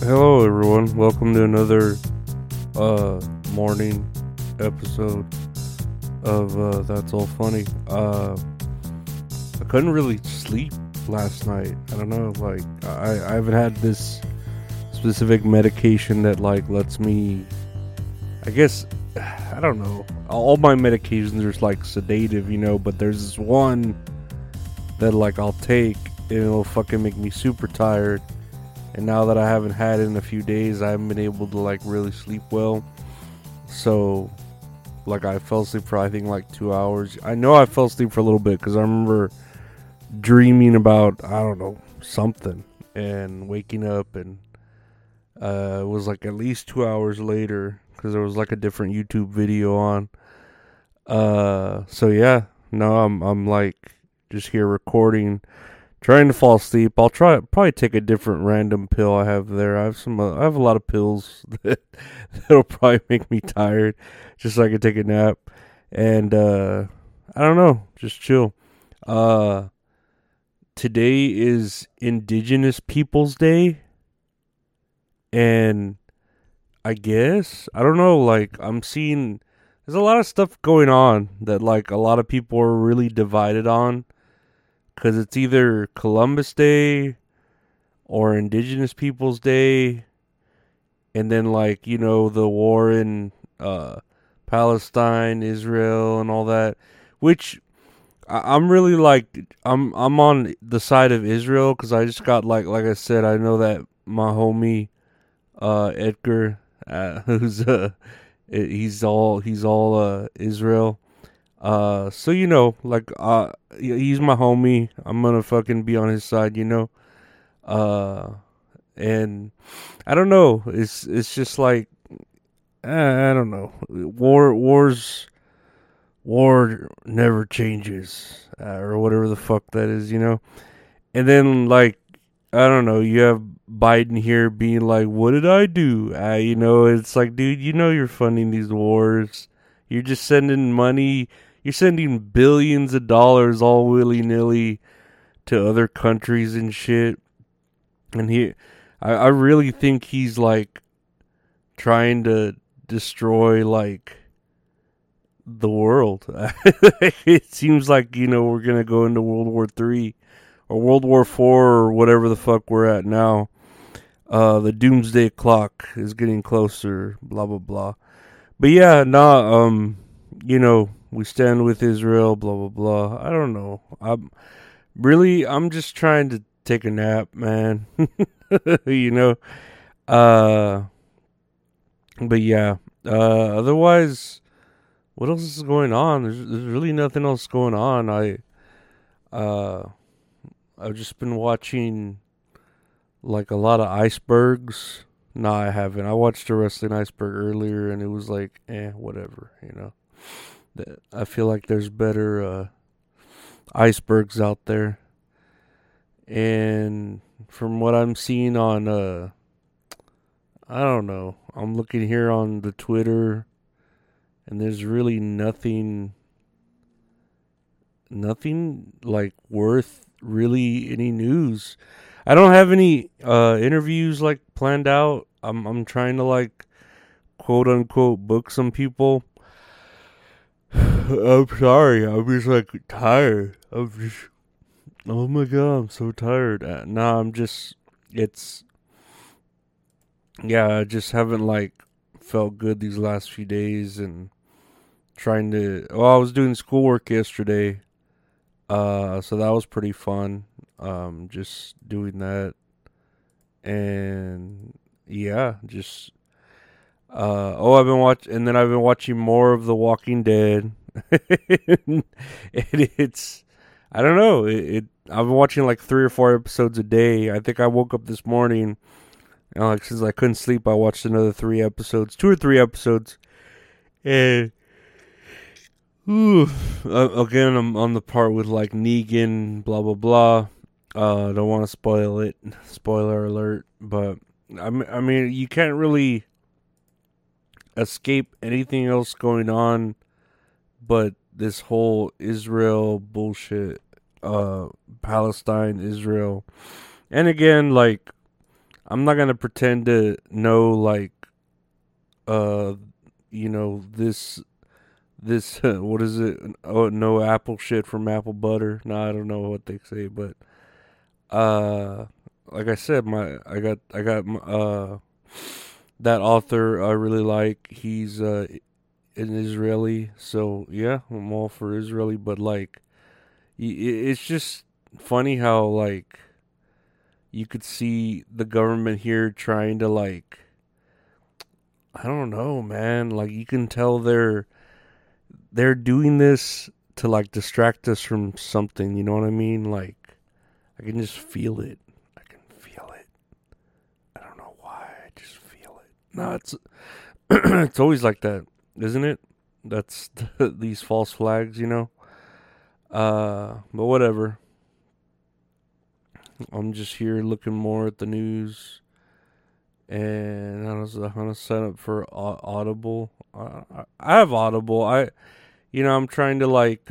Hello everyone, welcome to another morning episode of That's All Funny. I couldn't really sleep last night. I don't know, like, I haven't had this specific medication that, like, lets me, I guess, I don't know. All my medications are, like, sedative, you know, but there's this one that, like, I'll take and it'll fucking make me super tired. And now that I haven't had it in a few days, I haven't been able to, like, really sleep well. So, like, I fell asleep for, I think, like, 2 hours. I know I fell asleep for a little bit because I remember dreaming about, I don't know, something. And waking up and it was, like, at least 2 hours later because there was, like, a different YouTube video on. So, yeah. No, I'm like, just here recording, trying to fall asleep. I'll probably take a different random pill I have there. I have a lot of pills that'll probably make me tired, just so I can take a nap. And I don't know, just chill. Today is Indigenous Peoples Day, and I guess, I don't know, like, I'm seeing there's a lot of stuff going on that, like, a lot of people are really divided on. Because it's either Columbus Day or Indigenous Peoples Day. And then, like, you know, the war in Palestine, Israel, and all that. Which, I'm really, like, I'm on the side of Israel. Because I just got, like I said, I know that my homie, Edgar, who's, he's all Israel. So, you know, like, he's my homie. I'm gonna fucking be on his side, you know? And I don't know. It's just like, I don't know. War never changes, or whatever the fuck that is, you know? And then, like, I don't know. You have Biden here being like, what did I do? You know, it's like, dude, you know you're funding these wars. You're just sending money. You're sending billions of dollars all willy-nilly to other countries and shit. And I really think he's, like, trying to destroy, like, the world. It seems like, you know, we're going to go into World War III or World War IV or whatever the fuck we're at now. The doomsday clock is getting closer, blah, blah, blah. But, yeah, nah, you know, we stand with Israel, blah, blah, blah. I don't know. I'm just trying to take a nap, man. You know? But yeah. Otherwise, what else is going on? There's really nothing else going on. I've just been watching, like, a lot of icebergs. Nah, I haven't. I watched a wrestling iceberg earlier, and it was like, whatever, you know? I feel like there's better icebergs out there. And from what I'm seeing on, I don't know, I'm looking here on the Twitter, and there's really nothing like worth really any news. I don't have any interviews, like, planned out. I'm trying to, like, quote-unquote book some people, I'm sorry. I'm just, like, tired. I'm just, oh, my God, I'm so tired. Nah, I'm just, it's, yeah, I just haven't, like, felt good these last few days and trying to, well, I was doing schoolwork yesterday, so that was pretty fun, just doing that, and, yeah, just, I've been watching more of The Walking Dead, and it's, I don't know, I've been watching, like, 3 or 4 episodes a day. I think I woke up this morning, since I couldn't sleep, I watched another 2 or 3 episodes, and, again, I'm on the part with, like, Negan, blah, blah, blah, don't want to spoil it, spoiler alert, but, I mean, you can't really escape anything else going on but this whole Israel bullshit, Palestine, Israel, and again, like, I'm not going to pretend to know, like, this, what is it? Oh, no apple shit from apple butter. No, I don't know what they say, but, like I said, I got that author I really like. He's, an Israeli. So yeah, I'm all for Israeli, but, like, it's just funny how, like, you could see the government here trying to, like, I don't know, man. Like, you can tell they're doing this to, like, distract us from something. You know what I mean? Like, I can just feel it. I can feel it. I don't know why. I just feel it. No, it's it's always like that, isn't it? That's these false flags, you know? But whatever. I'm just here looking more at the news, and I was going to set up for Audible. I have Audible. I'm trying to, like,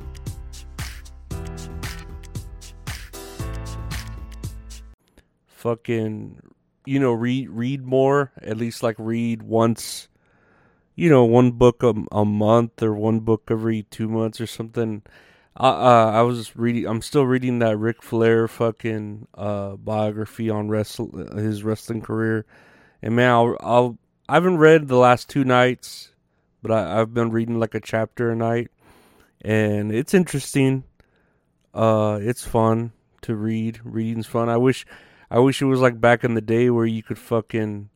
Fucking, read more, at least, like, read once, one book a month or one book every 2 months or something. I'm still reading that Ric Flair fucking biography on his wrestling career, and man, I haven't read the last 2 nights, but I've been reading, like, a chapter a night, and it's interesting. It's fun to read. Reading's fun. I wish it was like back in the day where you could fucking,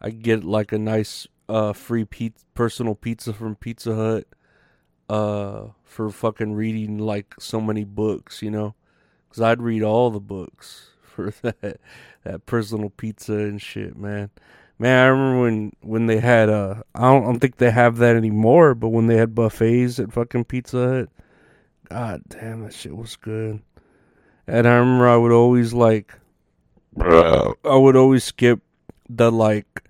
I get like a nice free personal pizza from Pizza Hut for fucking reading like so many books, because I'd read all the books for that personal pizza and shit, man. Man, I remember when they had I don't think they have that anymore, but when they had buffets at fucking Pizza Hut, god damn, that shit was good. And I remember I would always skip the, like,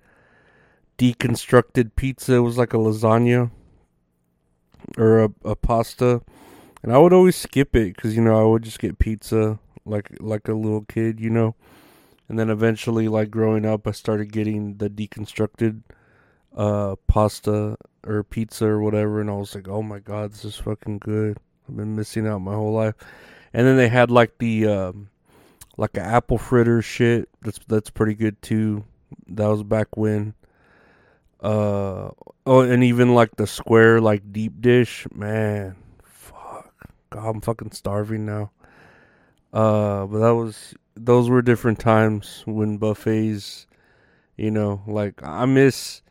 deconstructed pizza. It was like a lasagna or a pasta, and I would always skip it because I would just get pizza like a little kid, and then eventually, like, growing up, I started getting the deconstructed pasta or pizza or whatever, and I was like, oh my god, this is fucking good. I've been missing out my whole life. And then they had like the like an apple fritter shit. That's pretty good too. That was back when. Oh, and even like the square, like deep dish, man. Fuck. God, I'm fucking starving now. But those were different times when buffets, you know, like I miss,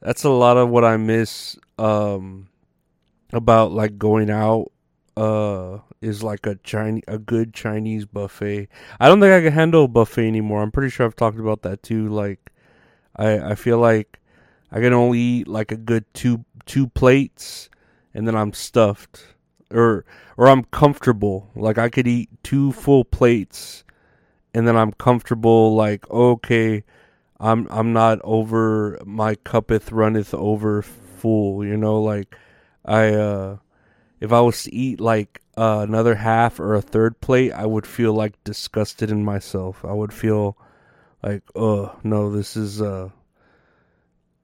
that's a lot of what I miss, about like going out, is like a good Chinese buffet. I don't think I can handle a buffet anymore. I'm pretty sure I've talked about that too. Like I feel like I can only eat like a good two plates and then I'm stuffed. Or I'm comfortable. Like I could eat two full plates and then I'm comfortable, like, okay, I'm not over, my cuppeth runneth over full, you know, like if I was to eat like another half or a third plate, I would feel like disgusted in myself. I would feel like, oh no, this is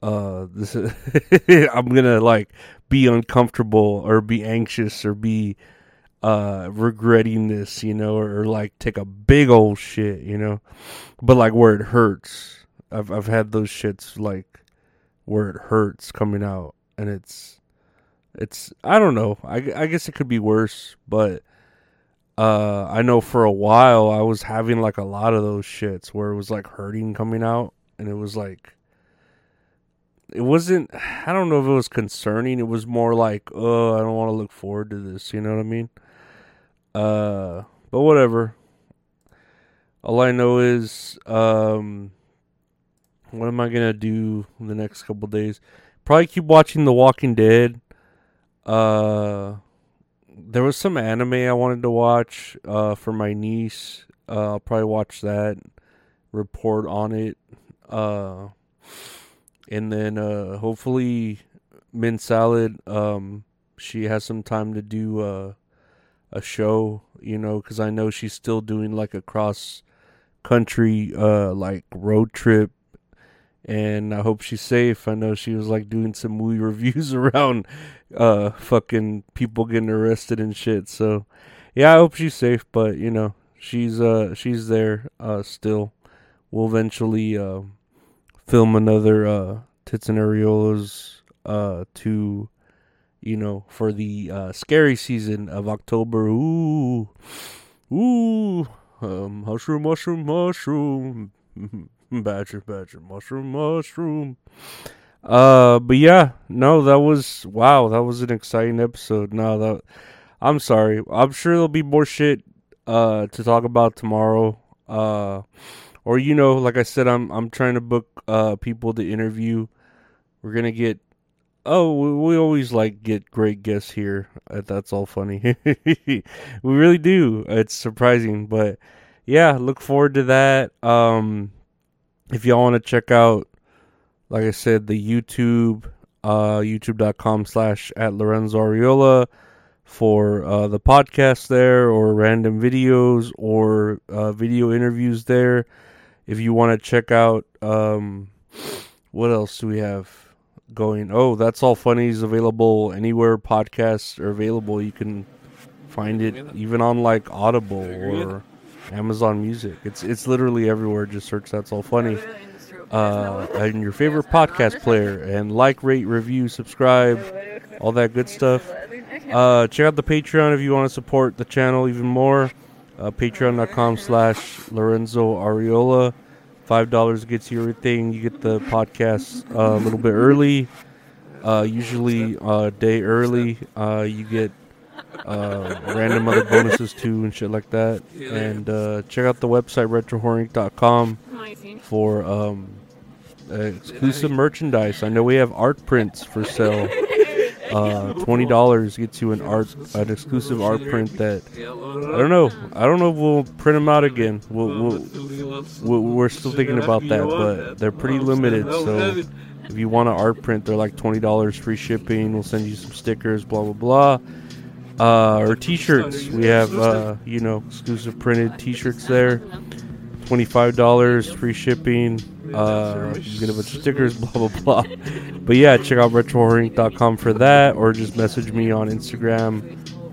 I'm gonna like be uncomfortable or be anxious or be regretting this, you know, or like take a big old shit, you know, but like where it hurts. I've had those shits like where it hurts coming out, and it's I don't know, I guess it could be worse, but I know for a while I was having like a lot of those shits where it was like hurting coming out, and it was like, it wasn't, I don't know if it was concerning. It was more like, oh, I don't want to look forward to this. You know what I mean? But whatever. All I know is, what am I going to do in the next couple of days? Probably keep watching The Walking Dead. There was some anime I wanted to watch for my niece. I'll probably watch that, report on it. And then hopefully Min Salad, she has some time to do a show, you know, because I know she's still doing like a cross-country like road trip. And I hope she's safe. I know she was like doing some movie reviews around fucking people getting arrested and shit. So, yeah, I hope she's safe. But, you know, she's there still. We'll eventually... film another Tits and Areolas to, you know, for the scary season of October. Mushroom, badger, mushroom. But yeah, no, that was an exciting episode. No, I'm sorry. I'm sure there'll be more shit to talk about tomorrow. Or, you know, like I said, I'm trying to book people to interview. We're going to get... Oh, we always, like, get great guests here. That's all funny. We really do. It's surprising. But, yeah, look forward to that. If y'all want to check out, like I said, the YouTube, youtube.com/@LorenzoArreola for the podcast there, or random videos, or video interviews there. If you want to check out, what else do we have going? Oh, That's All Funny is available anywhere podcasts are available. You can find it even on like Audible or Amazon Music. It's literally everywhere. Just search That's All Funny and your favorite podcast player, and like, rate, review, subscribe, all that good stuff. Check out the Patreon if you want to support the channel even more. Patreon.com/LorenzoArreola. $5 gets you everything. You get the podcast a little bit early, usually a day early. You get random other bonuses too and shit like that. And check out the website RetroHornInk.com for exclusive merchandise. I know we have art prints for sale. $20 gets you an exclusive art print that I don't know if we'll print them out again. We're still thinking about that, but they're pretty limited. So if you want an art print, they're like $20, free shipping. We'll send you some stickers, blah blah blah. Or t-shirts, we have you know, exclusive printed t-shirts there. $25, free shipping. You get a bunch of stickers, blah blah blah. But yeah, check out RetroHornInk.com for that, or just message me on Instagram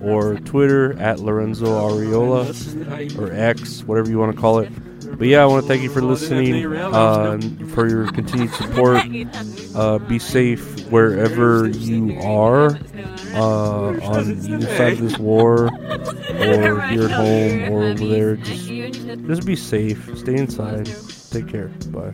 or Twitter @LorenzoArreola, or X, whatever you want to call it. But yeah, I want to thank you for listening, and for your continued support. Be safe wherever you are, on either side of this war, or here at home, or over there. Just be safe. Stay inside. Take care. Bye.